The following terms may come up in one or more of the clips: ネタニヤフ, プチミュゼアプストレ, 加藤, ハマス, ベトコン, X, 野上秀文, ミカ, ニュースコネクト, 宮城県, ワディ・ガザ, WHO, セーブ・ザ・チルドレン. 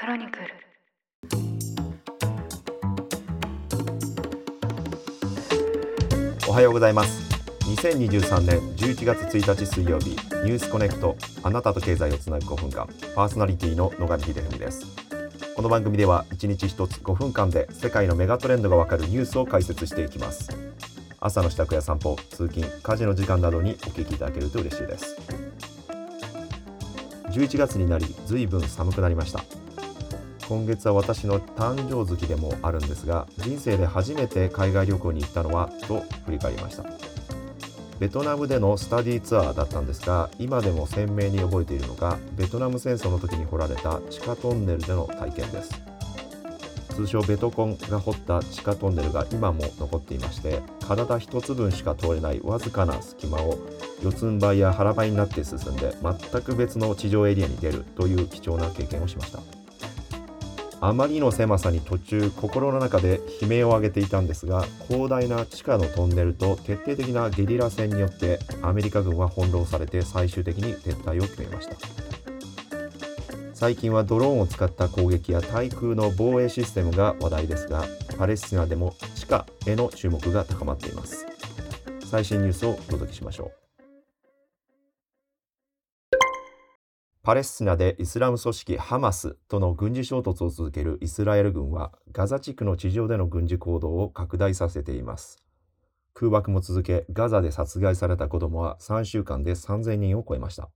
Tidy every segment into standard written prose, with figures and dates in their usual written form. クロニクル。おはようございます。2023年11月1日水曜日、ニュースコネクト、あなたと経済をつなぐ5分間、パーソナリティの野上秀文です。この番組では1日1つ5分間で世界のメガトレンドがわかるニュースを解説していきます。朝の支度や散歩、通勤、家事の時間などにお聞きいただけると嬉しいです。11月になり、随分寒くなりました。今月は私の誕生月でもあるんですが、人生で初めて海外旅行に行ったのはと振り返りました。ベトナムでのスタディツアーだったんですが、今でも鮮明に覚えているのがベトナム戦争の時に掘られた地下トンネルでの体験です。通称ベトコンが掘った地下トンネルが今も残っていまして、体一つ分しか通れないわずかな隙間を四つん這いや腹ばいになって進んで、全く別の地上エリアに出るという貴重な経験をしました。あまりの狭さに途中心の中で悲鳴を上げていたんですが、広大な地下のトンネルと徹底的なゲリラ戦によってアメリカ軍は翻弄されて、最終的に撤退を決めました。最近はドローンを使った攻撃や対空の防衛システムが話題ですが、パレスチナでも地下への注目が高まっています。最新ニュースをお届けしましょう。パレスチナでイスラム組織ハマスとの軍事衝突を続けるイスラエル軍は、ガザ地区の地上での軍事行動を拡大させています。空爆も続け、ガザで殺害された子どもは3週間で3000人を超えました。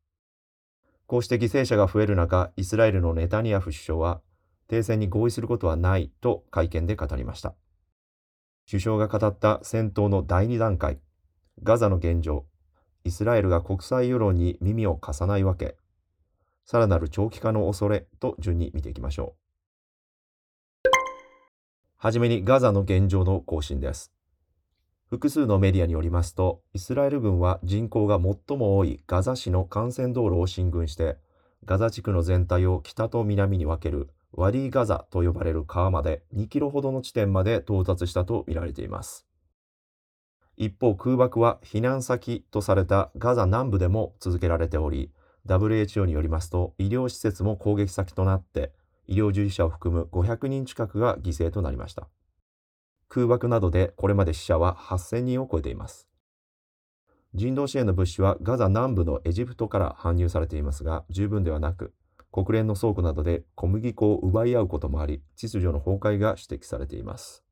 こうして犠牲者が増える中、イスラエルのネタニヤフ首相は停戦に合意することはないと会見で語りました。首相が語った戦闘の第2段階、ガザの現状、イスラエルが国際世論に耳を貸さないわけ、さらなる長期化の恐れと順に見ていきましょう。はじめにガザの現状の更新です。複数のメディアによりますと、イスラエル軍は人口が最も多いガザ市の幹線道路を進軍して、ガザ地区の全体を北と南に分けるワディ・ガザと呼ばれる川まで2キロほどの地点まで到達したと見られています。一方、空爆は避難先とされたガザ南部でも続けられており、WHO によりますと、医療施設も攻撃先となって、医療従事者を含む500人近くが犠牲となりました。空爆などでこれまで死者は8000人を超えています。人道支援の物資はガザ南部のエジプトから搬入されていますが、十分ではなく、国連の倉庫などで小麦粉を奪い合うこともあり、秩序の崩壊が指摘されています。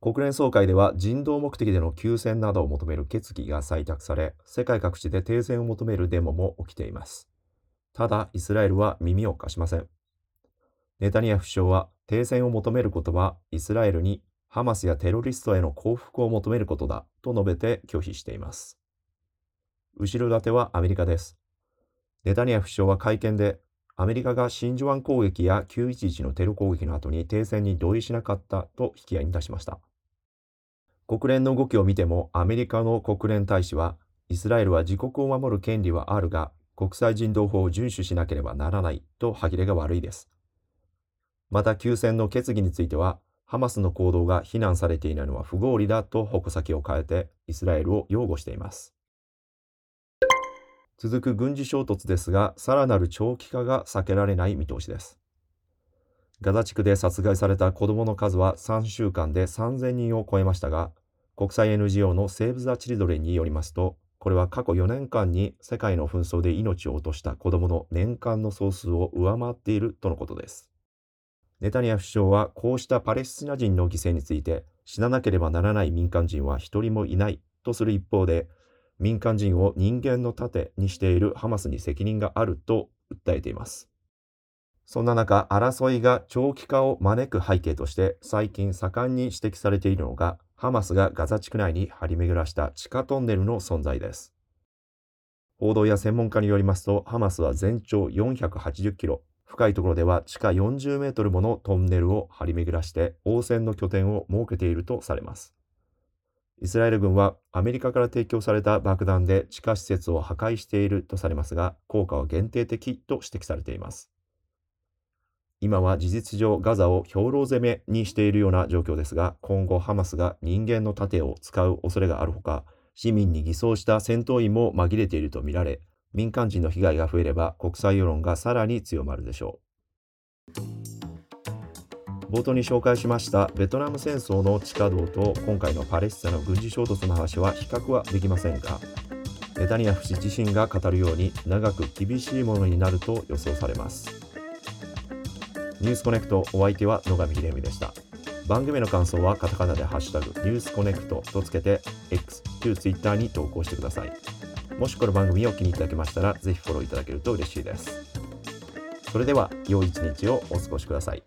国連総会では人道目的での休戦などを求める決議が採択され、世界各地で停戦を求めるデモも起きています。ただ、イスラエルは耳を貸しません。ネタニヤフ首相は、停戦を求めることはイスラエルにハマスやテロリストへの降伏を求めることだと述べて拒否しています。後ろ盾はアメリカです。ネタニヤフ首相は会見で、アメリカが真珠湾攻撃や 9.11 のテロ攻撃の後に停戦に同意しなかったと引き合いに出しました。国連の動きを見ても、アメリカの国連大使は、イスラエルは自国を守る権利はあるが、国際人道法を遵守しなければならないと歯切れが悪いです。また、休戦の決議については、ハマスの行動が非難されていないのは不合理だと矛先を変えて、イスラエルを擁護しています。続く軍事衝突ですが、さらなる長期化が避けられない見通しです。ガザ地区で殺害された子どもの数は3週間で3000人を超えましたが、国際 NGO のセーブ・ザ・チルドレンによりますと、これは過去4年間に世界の紛争で命を落とした子どもの年間の総数を上回っているとのことです。ネタニヤフ首相は、こうしたパレスチナ人の犠牲について、死ななければならない民間人は一人もいないとする一方で、民間人を人間の盾にしているハマスに責任があると訴えています。そんな中、争いが長期化を招く背景として、最近盛んに指摘されているのが、ハマスがガザ地区内に張り巡らした地下トンネルの存在です。報道や専門家によりますと、ハマスは全長480キロ、深いところでは地下40メートルものトンネルを張り巡らして応戦の拠点を設けているとされます。イスラエル軍はアメリカから提供された爆弾で地下施設を破壊しているとされますが、効果は限定的と指摘されています。今は事実上ガザを兵糧攻めにしているような状況ですが、今後ハマスが人間の盾を使う恐れがあるほか、市民に偽装した戦闘員も紛れているとみられ、民間人の被害が増えれば国際世論がさらに強まるでしょう。冒頭に紹介しましたベトナム戦争の地下道と今回のパレスチナの軍事衝突の話は比較はできませんが、ネタニヤフ氏自身が語るように長く厳しいものになると予想されます。ニュースコネクト、お相手は野上秀美でした。番組の感想はカタカナでハッシュタグニュースコネクトとつけて X 旧 Twitter に投稿してください。もしこの番組を気に入っていただけましたらぜひフォローいただけると嬉しいです。それでは良い一日をお過ごしください。